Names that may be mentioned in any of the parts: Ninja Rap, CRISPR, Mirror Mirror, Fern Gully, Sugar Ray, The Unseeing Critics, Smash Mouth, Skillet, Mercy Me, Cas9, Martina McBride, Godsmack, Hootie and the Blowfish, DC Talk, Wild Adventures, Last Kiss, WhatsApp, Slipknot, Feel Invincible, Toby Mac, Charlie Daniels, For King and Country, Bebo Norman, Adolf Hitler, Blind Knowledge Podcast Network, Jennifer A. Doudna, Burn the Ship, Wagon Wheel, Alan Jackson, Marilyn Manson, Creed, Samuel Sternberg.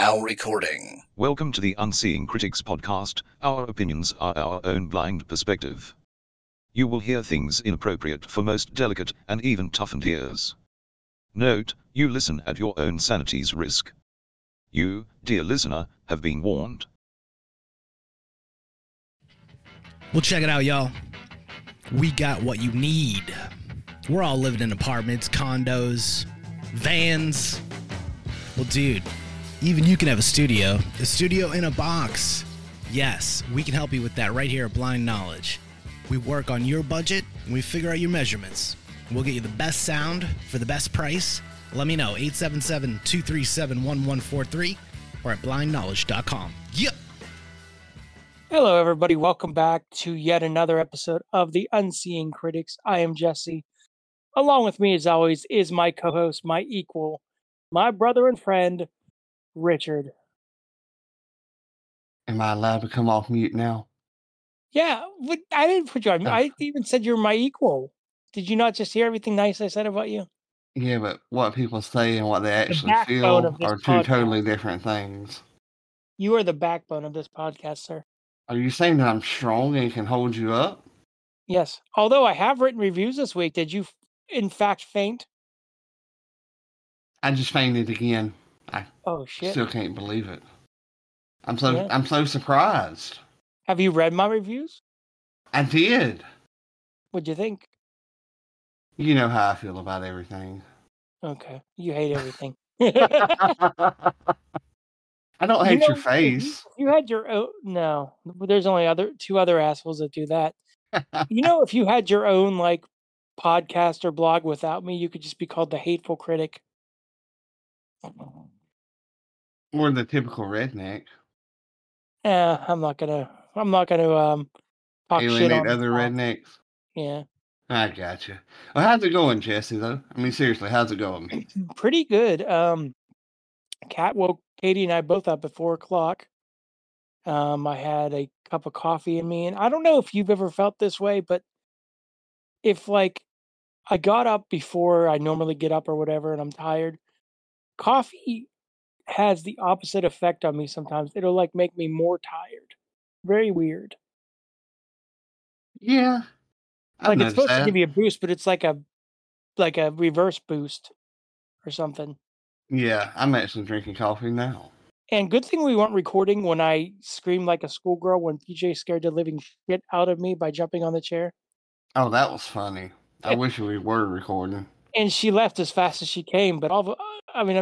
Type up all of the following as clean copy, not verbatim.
Now recording. Welcome to the Unseeing Critics podcast. Our opinions are our own blind perspective. You will hear things inappropriate for most delicate and even toughened ears. Note, you listen at your own sanity's risk. You, dear listener, have been warned. Well, check it out, y'all. We got what you need. We're all living in apartments, condos, vans. Well, dude, even you can have a studio in a box. Yes, we can help you with that right here at Blind Knowledge. We work on your budget, and we figure out your measurements. We'll get you the best sound for the best price. Let me know, 877-237-1143 or at blindknowledge.com. Yep. Hello, everybody. Welcome back to yet another episode of The Unseeing Critics. I am Jesse. Along with me, as always, is my co-host, my equal, my brother and friend, Richard. Am I allowed to come off mute now? Yeah, but I didn't put you on. I even said you're my equal. Did you not just hear everything nice I said about you? Yeah, but what people say and what they actually feel are two totally different things. You are the backbone of this podcast, sir. Are you saying that I'm strong and can hold you up? Yes. Although I have written reviews this week, did you, in fact, faint? I just fainted again. I still can't believe it. I'm so surprised. Have you read my reviews? I did. What'd you think? You know how I feel about everything. Okay. You hate everything. I don't hate your face. You had your own... No. There's only two other assholes that do that. You know, if you had your own, like, podcast or blog without me, you could just be called the Hateful Critic. Or the typical redneck. Yeah, I'm not gonna talk shit on other rednecks. Yeah. I gotcha. Well, how's it going, Jesse, though? I mean, seriously, how's it going? Pretty good. Cat woke Katie and I both up at 4:00. I had a cup of coffee in me, and I don't know if you've ever felt this way, but if, like, I got up before I normally get up or whatever, and I'm tired, coffee has the opposite effect on me sometimes. It'll, like, make me more tired. Very weird. Yeah. Like, it's supposed to give you a boost, but it's like a reverse boost or something. Yeah, I'm actually drinking coffee now. And good thing we weren't recording when I screamed like a schoolgirl when PJ scared the living shit out of me by jumping on the chair. Oh, that was funny. I wish we were recording. And she left as fast as she came, but I'm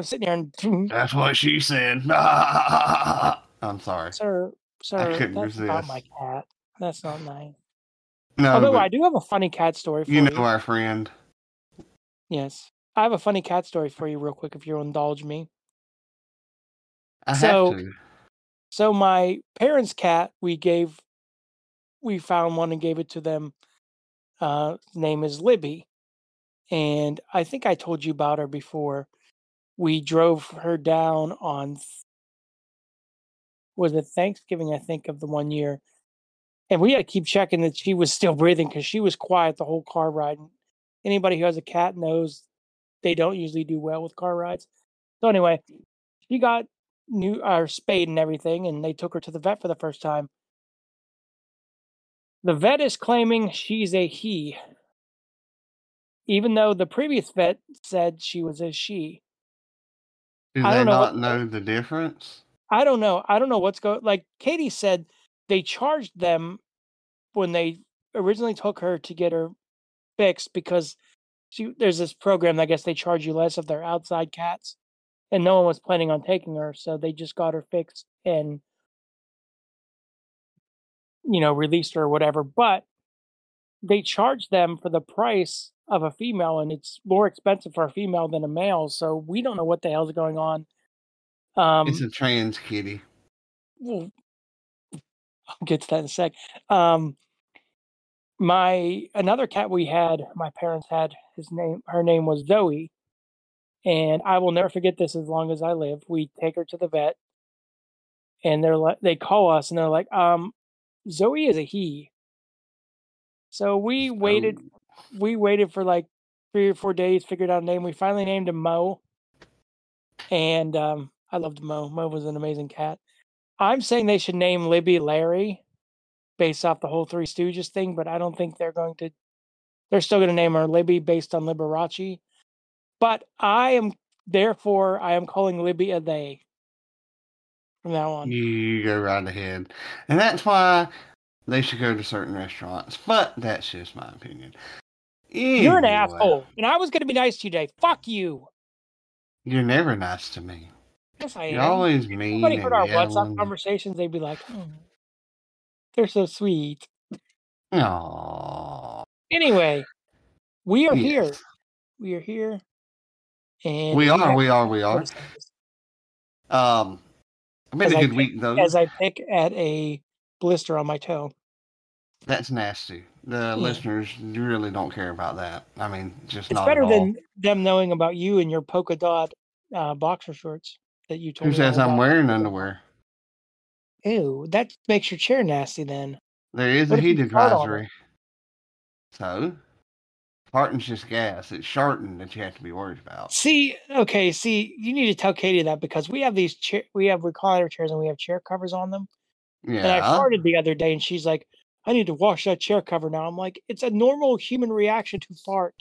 sitting here and... That's what she said. I'm sorry. Sir, I couldn't resist. Not my cat. That's not nice. No, although I do have a funny cat story for you. You know our friend. Yes. I have a funny cat story for you real quick, if you'll indulge me. So my parents' cat, we found one and gave it to them. Name is Libby. And I think I told you about her before. We drove her down on, was it Thanksgiving, I think, of the one year. And we had to keep checking that she was still breathing because she was quiet the whole car ride. And anybody who has a cat knows they don't usually do well with car rides. So anyway, she got our spayed and everything, and they took her to the vet for the first time. The vet is claiming she's a he, even though the previous vet said she was a she. Do they not know the difference? I don't know. I don't know what's going on. Like Katie said, they charged them when they originally took her to get her fixed because there's this program that I guess they charge you less if they're outside cats, and no one was planning on taking her, so they just got her fixed and, you know, released her or whatever. But they charged them for the price of a female, and it's more expensive for a female than a male, so we don't know what the hell's going on. It's a trans kitty. Well, I'll get to that in a sec. Another cat my parents had, her name was Zoe. And I will never forget this as long as I live. We take her to the vet, and they call us and they're like, Zoe is a he. So we waited for like 3 or 4 days, figured out a name. We finally named him Mo. And I loved Mo. Mo was an amazing cat. I'm saying they should name Libby Larry based off the whole Three Stooges thing, but I don't think they're going to. They're still going to name her Libby based on Liberace. But I am calling Libby a they from now on. You go right ahead. And that's why they should go to certain restaurants. But that's just my opinion. Anyway. You're an asshole. And I was going to be nice to you today. Fuck you. You're never nice to me. Yes, I am. You're always mean. Nobody heard our WhatsApp conversations. They'd be like, they're so sweet. Aww. Anyway, we are here. We are here. And we are. I've been a good week, though. As I pick at a blister on my toe. That's nasty. The listeners really don't care about that. I mean, just it's not better than them knowing about you and your polka dot boxer shorts that you told me. Who says I'm wearing underwear? Ew, that makes your chair nasty then. There is a heat advisory. So, farting's just gas. It's sharting that you have to be worried about. See, you need to tell Katie that because we have these chair, we call our chairs and we have chair covers on them. Yeah. And I farted the other day and she's like, I need to wash that chair cover now. I'm like, it's a normal human reaction to fart.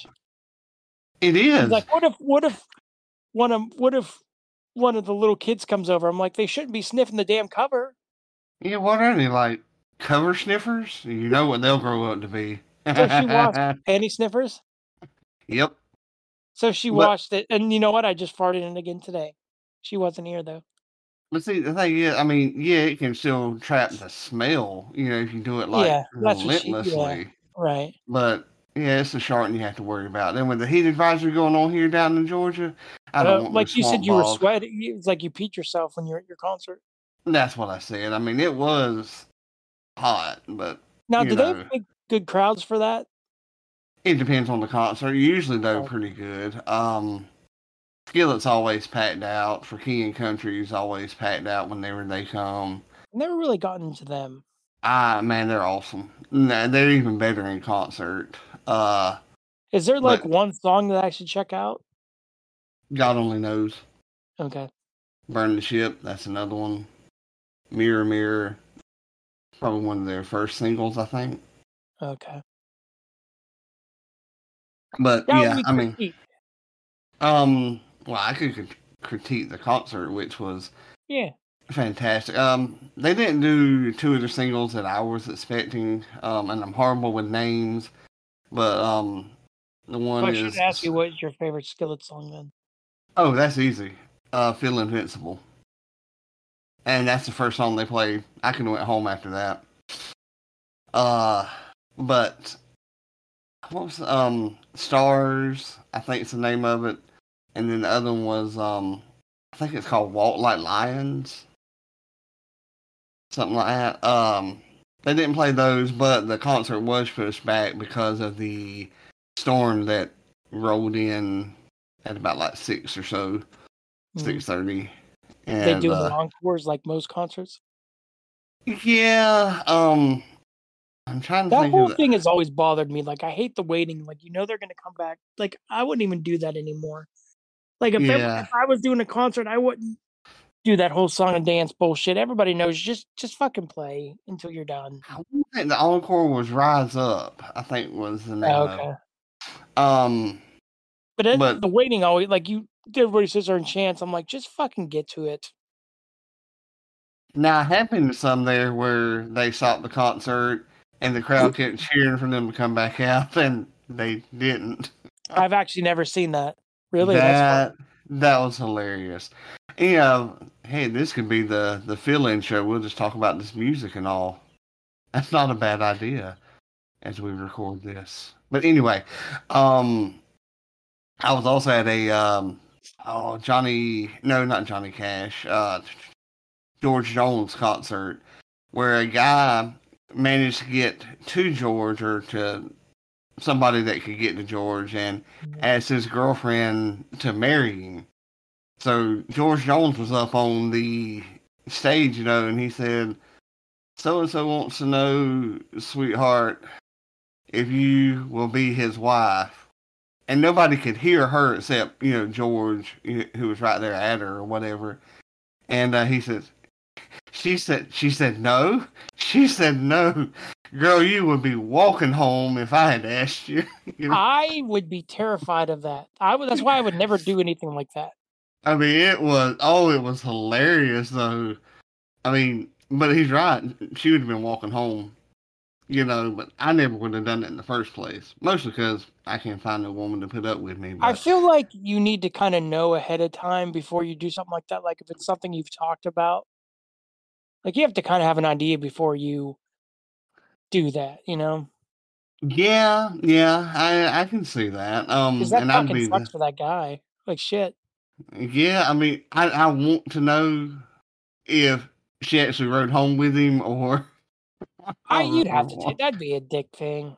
It is. She's like, what if one of the little kids comes over? I'm like, they shouldn't be sniffing the damn cover. Yeah, what are they, like cover sniffers? You know what they'll grow up to be. So she washed panty sniffers? Yep. So she washed it. And you know what? I just farted it again today. She wasn't here, though. But see, the thing is, I mean, yeah, it can still trap the smell, you know, if you do it, like, relentlessly. Right. But, yeah, it's the shark you have to worry about. Then with the heat advisory going on here down in Georgia, I don't want like you said, you were sweating. It's like you peed yourself when you're at your concert. That's what I said. I mean, it was hot, but, now, do they make good crowds for that? It depends on the concert. Usually, though, pretty good. Skillet's always packed out. For King and Country is always packed out whenever they come. I've never really gotten to them. Man, they're awesome. No, they're even better in concert. Is there like one song that I should check out? God Only Knows. Okay. Burn the Ship. That's another one. Mirror Mirror. Probably one of their first singles, I think. Okay. But that I mean, well, I could critique the concert, which was fantastic. They didn't do two of the singles that I was expecting, and I'm horrible with names, but the one I should ask you, what's your favorite Skillet song then? Oh, that's easy. Feel Invincible, and that's the first song they played. I could have went home after that. But what was Stars? I think it's the name of it. And then the other one was, I think it's called Walk Like Lions. Something like that. They didn't play those, but the concert was pushed back because of the storm that rolled in at about like 6 or so, 6:30. They do long tours like most concerts? Yeah. I'm trying to think. That whole thing has always bothered me. Like, I hate the waiting. Like, you know they're going to come back. Like, I wouldn't even do that anymore. Like, if I was doing a concert, I wouldn't do that whole song and dance bullshit. Everybody knows. Just fucking play until you're done. I think the encore was Rise Up, I think was the name of it. But the waiting always, like, everybody says they're in chance. I'm like, just fucking get to it. Now, I happened to some there where they stopped the concert and the crowd kept cheering for them to come back out, and they didn't. I've actually never seen that. Really? That was hilarious. You know, hey, this could be the fill-in show. We'll just talk about this music and all. That's not a bad idea as we record this. But anyway, I was also at a, George Jones concert where a guy managed to get to George or to somebody that could get to George and asked his girlfriend to marry him. So George Jones was up on the stage, you know, and he said, so-and-so wants to know, sweetheart, if you will be his wife. And nobody could hear her except, you know, George, who was right there at her or whatever. And he says, she said no. She said no. Girl, you would be walking home if I had asked you. You know? I would be terrified of that. That's why I would never do anything like that. I mean, it was hilarious though. I mean, but he's right. She would have been walking home, you know, but I never would have done it in the first place. Mostly because I can't find a woman to put up with me. But I feel like you need to kind of know ahead of time before you do something like that. Like if it's something you've talked about, like you have to kind of have an idea before you do that, you know? Yeah, I can see that. Because that fucking sucks for that guy. Like shit. Yeah, I mean, I want to know if she actually rode home with him or... you'd have to take... That'd be a dick thing.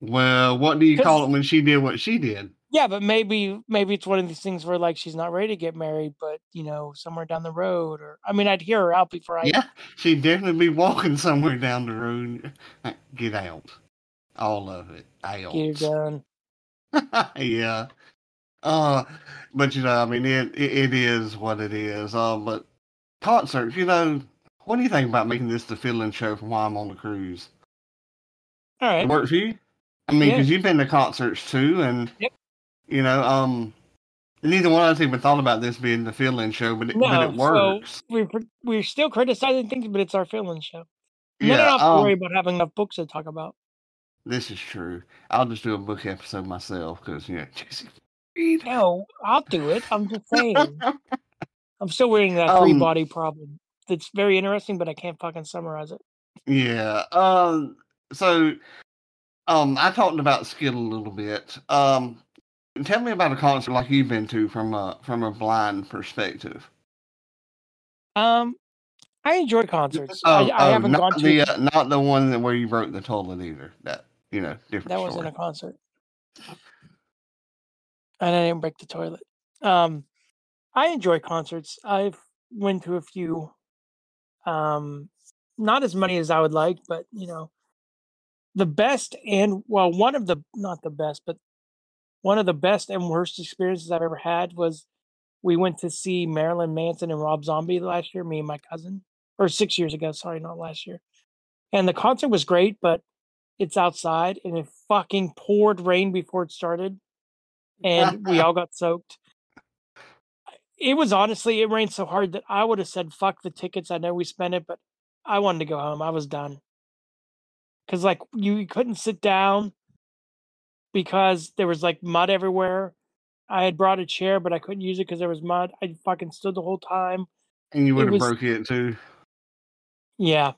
Well, what do you call it when she did what she did? Yeah, but maybe it's one of these things where, like, she's not ready to get married, but, you know, somewhere down the road. Or I mean, I'd hear her out before I... Yeah, she'd definitely be walking somewhere down the road. Get out. All of it. Out. Get her done. Yeah. But, you know, I mean, it is what it is. But concerts, you know, what do you think about making this the fill-in show for Why I'm on the Cruise? All right. It works for you? I mean, because you've been to concerts, too, and, you know, neither one of us even thought about this being the fill-in show, but it works. So we're still criticizing things, but it's our fill-in show. You don't have to worry about having enough books to talk about. This is true. I'll just do a book episode myself, because, you know, no, I'll do it. I'm just saying. I'm still wearing that free body problem. It's very interesting, but I can't fucking summarize it. Yeah. So, I talked about Skillet a little bit. Tell me about a concert like you've been to from a blind perspective. I enjoy concerts. I haven't gone to the not the one where you broke the toilet either. That, you know, different. That wasn't a concert. And I didn't break the toilet. I enjoy concerts. I've went to a few. Not as many as I would like, but, you know, the best and, well, one of the best and worst experiences I've ever had was we went to see Marilyn Manson and Rob Zombie last year, me and my cousin, or 6 years ago. Sorry, not last year. And the concert was great, but it's outside and it fucking poured rain before it started. And we all got soaked. It was honestly, it rained so hard that I would have said, fuck the tickets. I know we spent it, but I wanted to go home. I was done. Because, like, you couldn't sit down because there was, like, mud everywhere. I had brought a chair, but I couldn't use it because there was mud. I fucking stood the whole time. And you would have broke it, too. Yeah.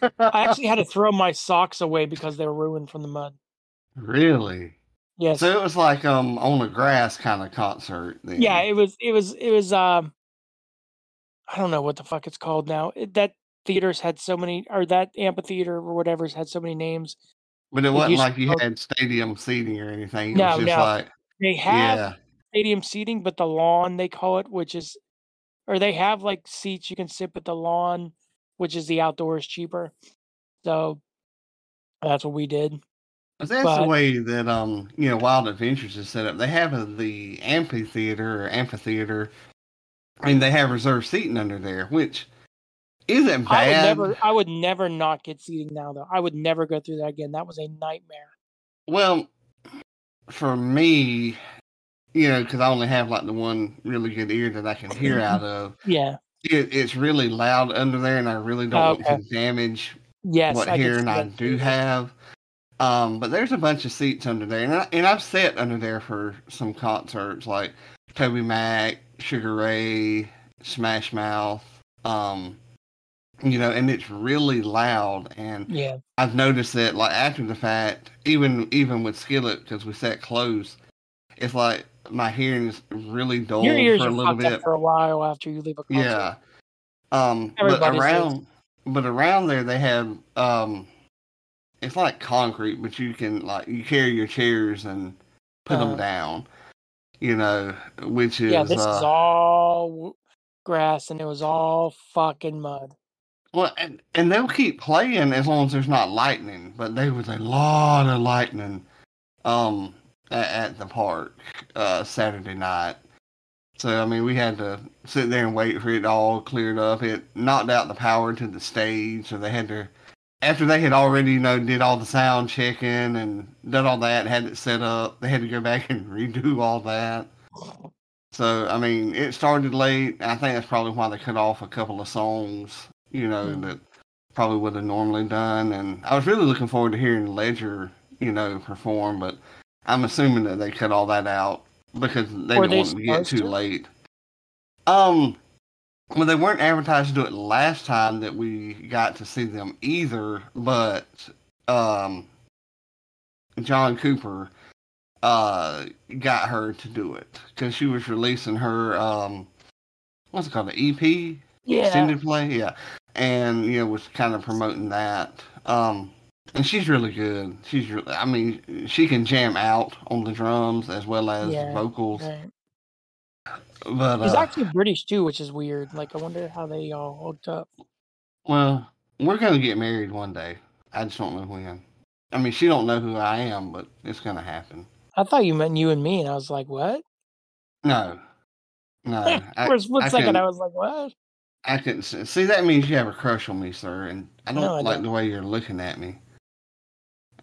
I actually had to throw my socks away because they were ruined from the mud. Really? Yes. So it was like on the grass kind of concert then. Yeah, it was I don't know what the fuck it's called now. That theater's had so many, or that amphitheater or whatever's had so many names. But it wasn't like you had stadium seating or anything. No, it was just like they have stadium seating, but the lawn they call it, which is, or they have like seats you can sit, but the lawn, which is the outdoors, cheaper. So that's what we did. That's the way that, you know, Wild Adventures is set up. They have the amphitheater, and they have reserved seating under there, which isn't bad. I would never not get seating now, though. I would never go through that again. That was a nightmare. Well, for me, you know, because I only have, like, the one really good ear that I can hear out of. Yeah. It's really loud under there, and I really don't want to damage what hearing I do have. But there's a bunch of seats under there, and I've sat under there for some concerts like Toby Mac, Sugar Ray, Smash Mouth, you know, and it's really loud. And I've noticed that, like, after the fact, even with Skillet, because we sat close, it's like my hearing is really dull for a little bit for a while after you leave a concert. Yeah, but around there they have it's like concrete, but you can, like, you carry your chairs and put them down, you know, which is... Yeah, this is all grass, and it was all fucking mud. Well, and they'll keep playing as long as there's not lightning, but there was a lot of lightning at the park Saturday night. So, I mean, we had to sit there and wait for it all cleared up. It knocked out the power to the stage, so they had to, after they had already, did all the sound checking and done all that, had it set up, they had to go back and redo all that. So, I mean, it started late. I think that's probably why they cut off a couple of songs, that probably would have normally done. And I was really looking forward to hearing Ledger, perform, but I'm assuming that they cut all that out because they didn't want to get too late. Well, they weren't advertised to do it last time that we got to see them either, but John Cooper got her to do it because she was releasing her what's it called, an EP, extended play, and was kind of promoting that. And she's really good. I mean, she can jam out on the drums as well as vocals. Right. But he's actually British too, which is weird. Like, I wonder how they all hooked up. Well, we're gonna get married one day. I just don't know when. I mean, she don't know who I am, but it's gonna happen. I thought you meant you and me, and I was like, what? No. For a split second, I was like, what? I couldn't see. That means you have a crush on me, sir, and I don't like the way you're looking at me.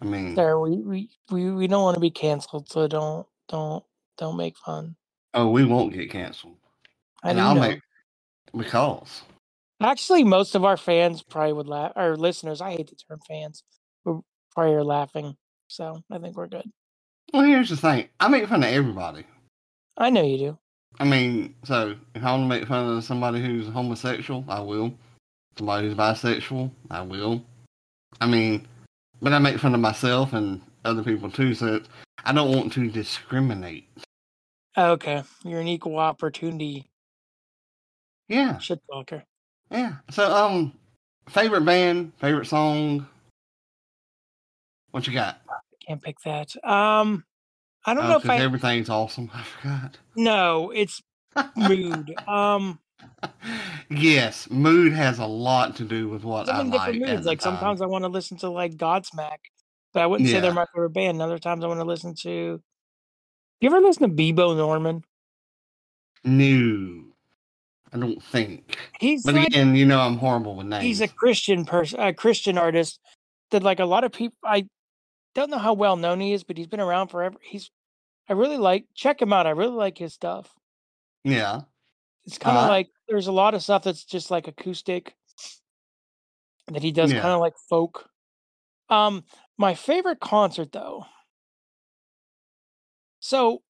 I mean, sir, we don't want to be canceled, so don't make fun. Oh, we won't get canceled. Because actually, most of our fans probably would laugh. Our listeners, I hate the term fans, we're probably laughing. So I think we're good. Well, here's the thing: I make fun of everybody. I know you do. I mean, so if I want to make fun of somebody who's homosexual, I will. Somebody who's bisexual, I will. I mean, but I make fun of myself and other people too. So I don't want to discriminate. Okay, you're an equal opportunity. Yeah. Shit talker. Yeah. So, favorite band, favorite song. What you got? I can't pick that. I don't know if everything's awesome. I forgot. No, it's mood. Yes, mood has a lot to do with what I like. Moods. Like sometimes I want to listen to like Godsmack, but I wouldn't say they're my favorite band. Other times I want to listen to. You ever listen to Bebo Norman? No, I don't think. Again, I'm horrible with names. He's a Christian person, a Christian artist that, like, a lot of people. I don't know how well known he is, but he's been around forever. Check him out. I really like his stuff. Yeah, it's kind of like there's a lot of stuff that's just like acoustic that he does, kind of like folk. My favorite concert though. So,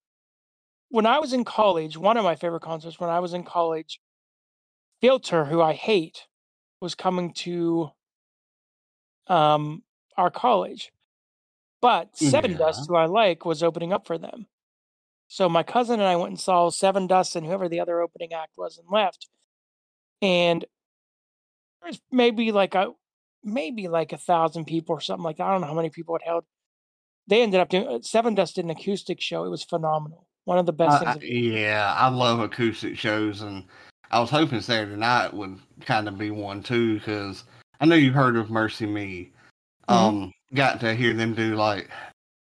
when I was in college, one of my favorite concerts when I was in college, Filter, who I hate, was coming to our college. But Seven Dust, who I like, was opening up for them. So, my cousin and I went and saw Seven Dust and whoever the other opening act was and left. And there's maybe like 1,000 people or something like that. I don't know how many people it held. They ended up doing Seven Dust did an acoustic show. It was phenomenal. One of the best things. I love acoustic shows, and I was hoping Saturday night would kind of be one too, because I know you've heard of Mercy Me. Got to hear them do, like,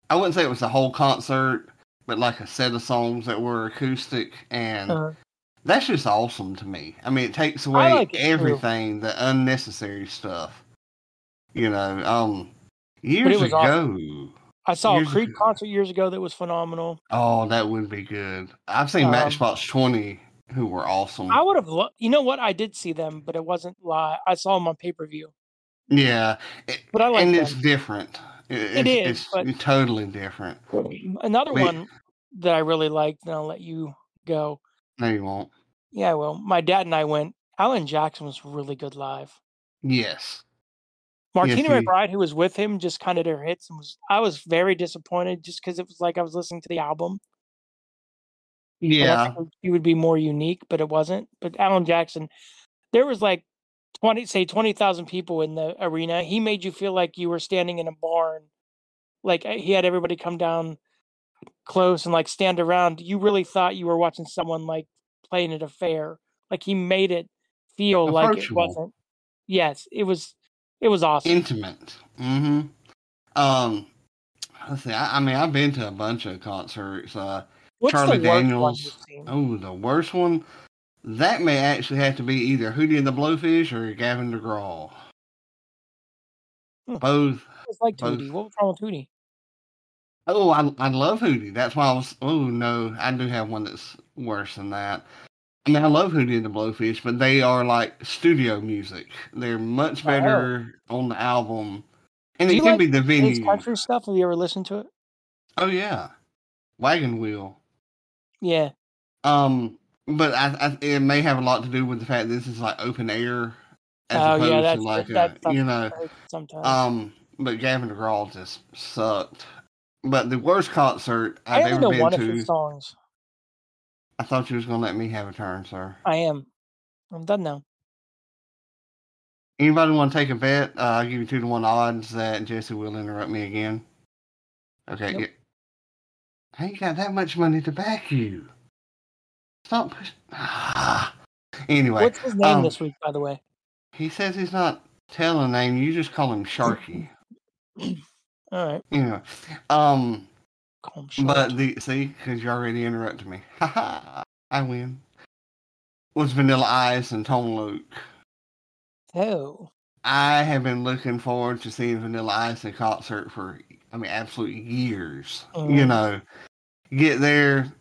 I wouldn't say it was the whole concert, but like a set of songs that were acoustic, and that's just awesome to me. I mean, it takes away everything, the unnecessary stuff. Years ago. Awesome. I saw a Creed concert years ago that was phenomenal. Oh, that would be good. I've seen Matchbox 20, who were awesome. I would have loved... You know what? I did see them, but it wasn't live. I saw them on pay-per-view. Yeah. But I like them. It's different. It is. It's totally different. Another one that I really liked, and I'll let you go. No, you won't. Yeah, I will. My dad and I went. Alan Jackson was really good live. Yes. Martina McBride, who was with him, just kind of did her hits. I was very disappointed just because it was like I was listening to the album. Yeah. He would be more unique, but it wasn't. But Alan Jackson, there was like 20,000 people in the arena. He made you feel like you were standing in a barn. Like, he had everybody come down close and like stand around. You really thought you were watching someone like playing at a fair. Like, he made it feel like it wasn't. Yes, it was. It was awesome. Intimate. Let's see. I mean, I've been to a bunch of concerts. What's Charlie Daniels. Oh, the worst one? That may actually have to be either Hootie and the Blowfish or Gavin DeGraw. Both. It's like Hootie. What was wrong with Hootie? Oh, I love Hootie. That's why I was... Oh, no. I do have one that's worse than that. I mean, I love Hootie and the Blowfish, but they are like studio music. They're much better on the album. And it can be the venue. Country stuff? Have you ever listened to it? Oh, yeah. Wagon Wheel. Yeah. But I it may have a lot to do with the fact that this is like open air as opposed to like a, you know. Sometimes. But Gavin DeGraw just sucked. But the worst concert I've ever been to. His songs. I thought you was gonna let me have a turn, sir. I am. I'm done now. Anybody want to take a bet? I'll give you 2-1 odds that Jesse will interrupt me again. Okay. Nope. I ain't got that much money to back you. Stop pushing. Anyway. What's his name this week, by the way? He says he's not telling a name. You just call him Sharky. All right. Anyway. Call him Sharky. But because you already interrupted me. I win. It was Vanilla Ice and Tone Lōc. Oh. I have been looking forward to seeing Vanilla Ice in concert for, absolute years. Mm. You know, get there,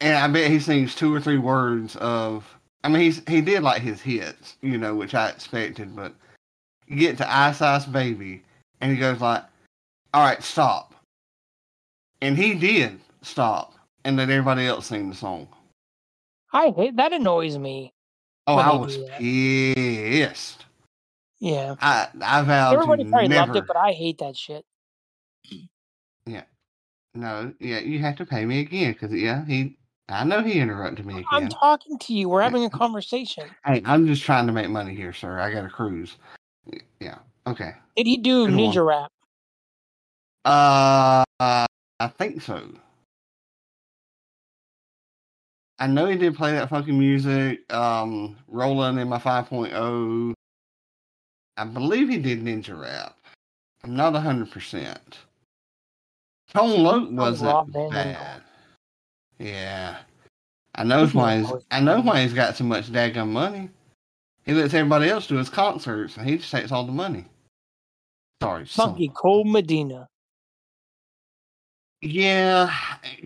and I bet he sings 2 or 3 words of. He did like his hits, you know, which I expected, but you get to Ice Baby, and he goes like, "All right, stop," and he did stop, and let everybody else sing the song. I hate that. Annoys me. Oh, I was pissed. Yeah. I vowed everybody probably loved it, but I hate that shit. Yeah. No, yeah, you have to pay me again, because, I know he interrupted me again. I'm talking to you. We're having a conversation. Hey, I'm just trying to make money here, sir. I got a cruise. Yeah, okay. Did he do Good ninja one. Rap? I think so. I know he did play that fucking music, Rolling in My 5.0. I believe he did ninja rap. I'm not 100%. Tone Lōc wasn't bad. Yeah. I know why he's got so much daggum money. He lets everybody else do his concerts, and he just takes all the money. Sorry, Funky Cole Medina. Yeah,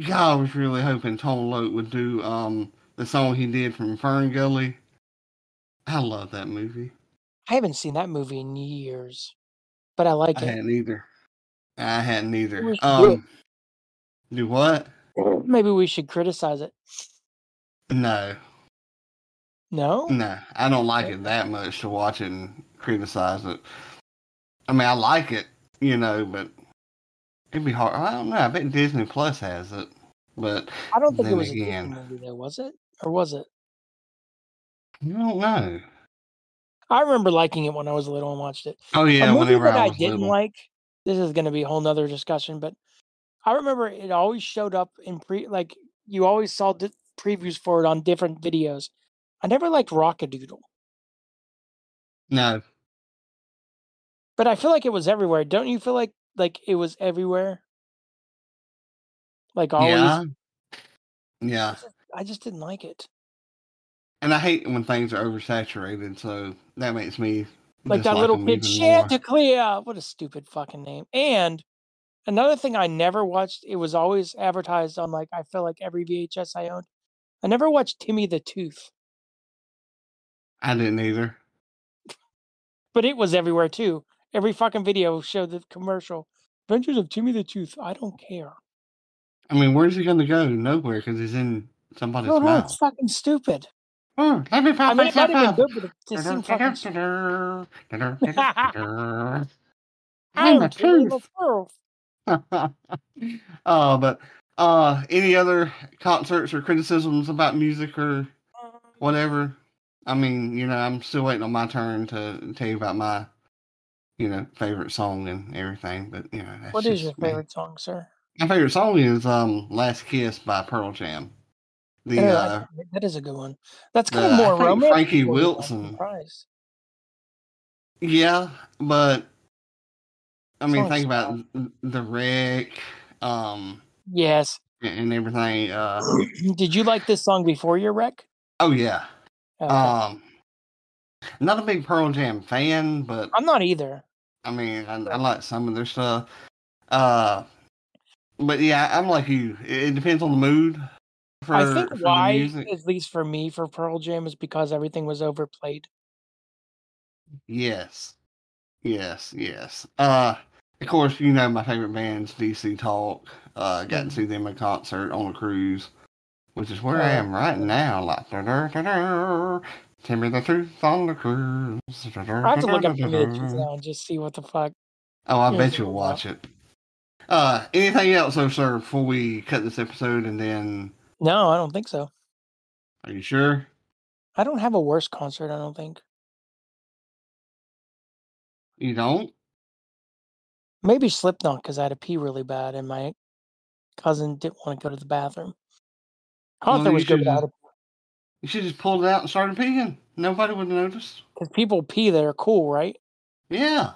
God, I was really hoping Tone Lōc would do the song he did from Fern Gully. I love that movie. I haven't seen that movie in years, but I like it. I hadn't either. Do what? Maybe we should criticize it. No. No? No, I don't like it that much to watch it and criticize it. I like it, but... It'd be hard. I don't know. I bet Disney Plus has it, but I don't think it was a Disney movie, though, was it? Or was it? I don't know. I remember liking it when I was little and watched it. Oh yeah, whenever I was little. Like. This is going to be a whole nother discussion, but I remember it always showed up in you always saw previews for it on different videos. I never liked Rockadoodle. No. But I feel like it was everywhere. Don't you feel like? Like it was everywhere, like always. Yeah. I just didn't like it, and I hate when things are oversaturated. So that makes me like that little bitch Chanticleer. What a stupid fucking name! And another thing I never watched. It was always advertised on I feel like every VHS I owned. I never watched Timmy the Tooth. I didn't either. But it was everywhere too. Every fucking video showed the commercial. Adventures of Timmy the Tooth. I don't care. Where's he going to go? Nowhere, because he's in somebody's mouth. No, it's fucking stupid. Oh, let me pop it up. I'm a tooth. But any other concerts or criticisms about music or whatever? I'm still waiting on my turn to tell you about my favorite song and everything, but that's what is your favorite song, sir? My favorite song is "Last Kiss" by Pearl Jam. That is a good one. That's kind of more romantic. Frankie Wilson. Yeah, but think about The Wreck. Yes, and everything. Did you like this song before your wreck? Oh yeah. Okay. Not a big Pearl Jam fan, but I'm not either. I mean, I like some of their stuff. But yeah, I'm like you. It depends on the mood. I think why, at least for me, for Pearl Jam is because everything was overplayed. Yes. Of course, you know my favorite band's DC Talk. Got to see them in concert on a cruise, which is where I am right now. Like, Timmy the Tooth on the cruise. I have to look up the pictures now and just see what the fuck. Oh, I bet you'll watch it. Anything else, sir, before we cut this episode and then... No, I don't think so. Are you sure? I don't have a worse concert, I don't think. You don't? Maybe Slipknot, because I had to pee really bad, and my cousin didn't want to go to the bathroom. Concert was good, but I had to pee. You should just pull it out and started peeing. Nobody would notice. Because people pee that are cool, right? Yeah.